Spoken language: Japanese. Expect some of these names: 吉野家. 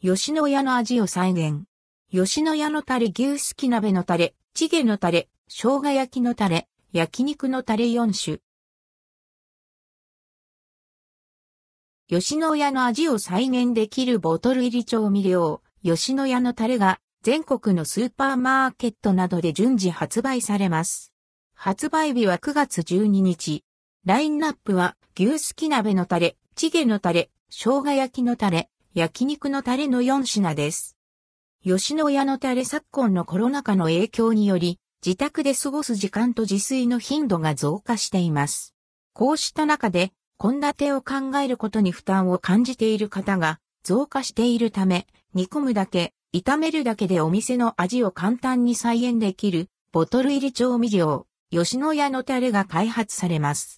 吉野家の味を再現。吉野家のタレ、牛すき鍋のタレ、チゲのタレ、生姜焼きのタレ、焼肉のタレ4種。吉野家の味を再現できるボトル入り調味料、吉野家のタレが全国のスーパーマーケットなどで順次発売されます。発売日は9月12日。ラインナップは牛すき鍋のタレ、チゲのタレ、生姜焼きのタレ、焼肉のタレの4品です。吉野家のタレ、昨今のコロナ禍の影響により、自宅で過ごす時間と自炊の頻度が増加しています。こうした中で、献立を考えることに負担を感じている方が増加しているため、煮込むだけ、炒めるだけでお店の味を簡単に再現できる、ボトル入り調味料、吉野家のタレが開発されます。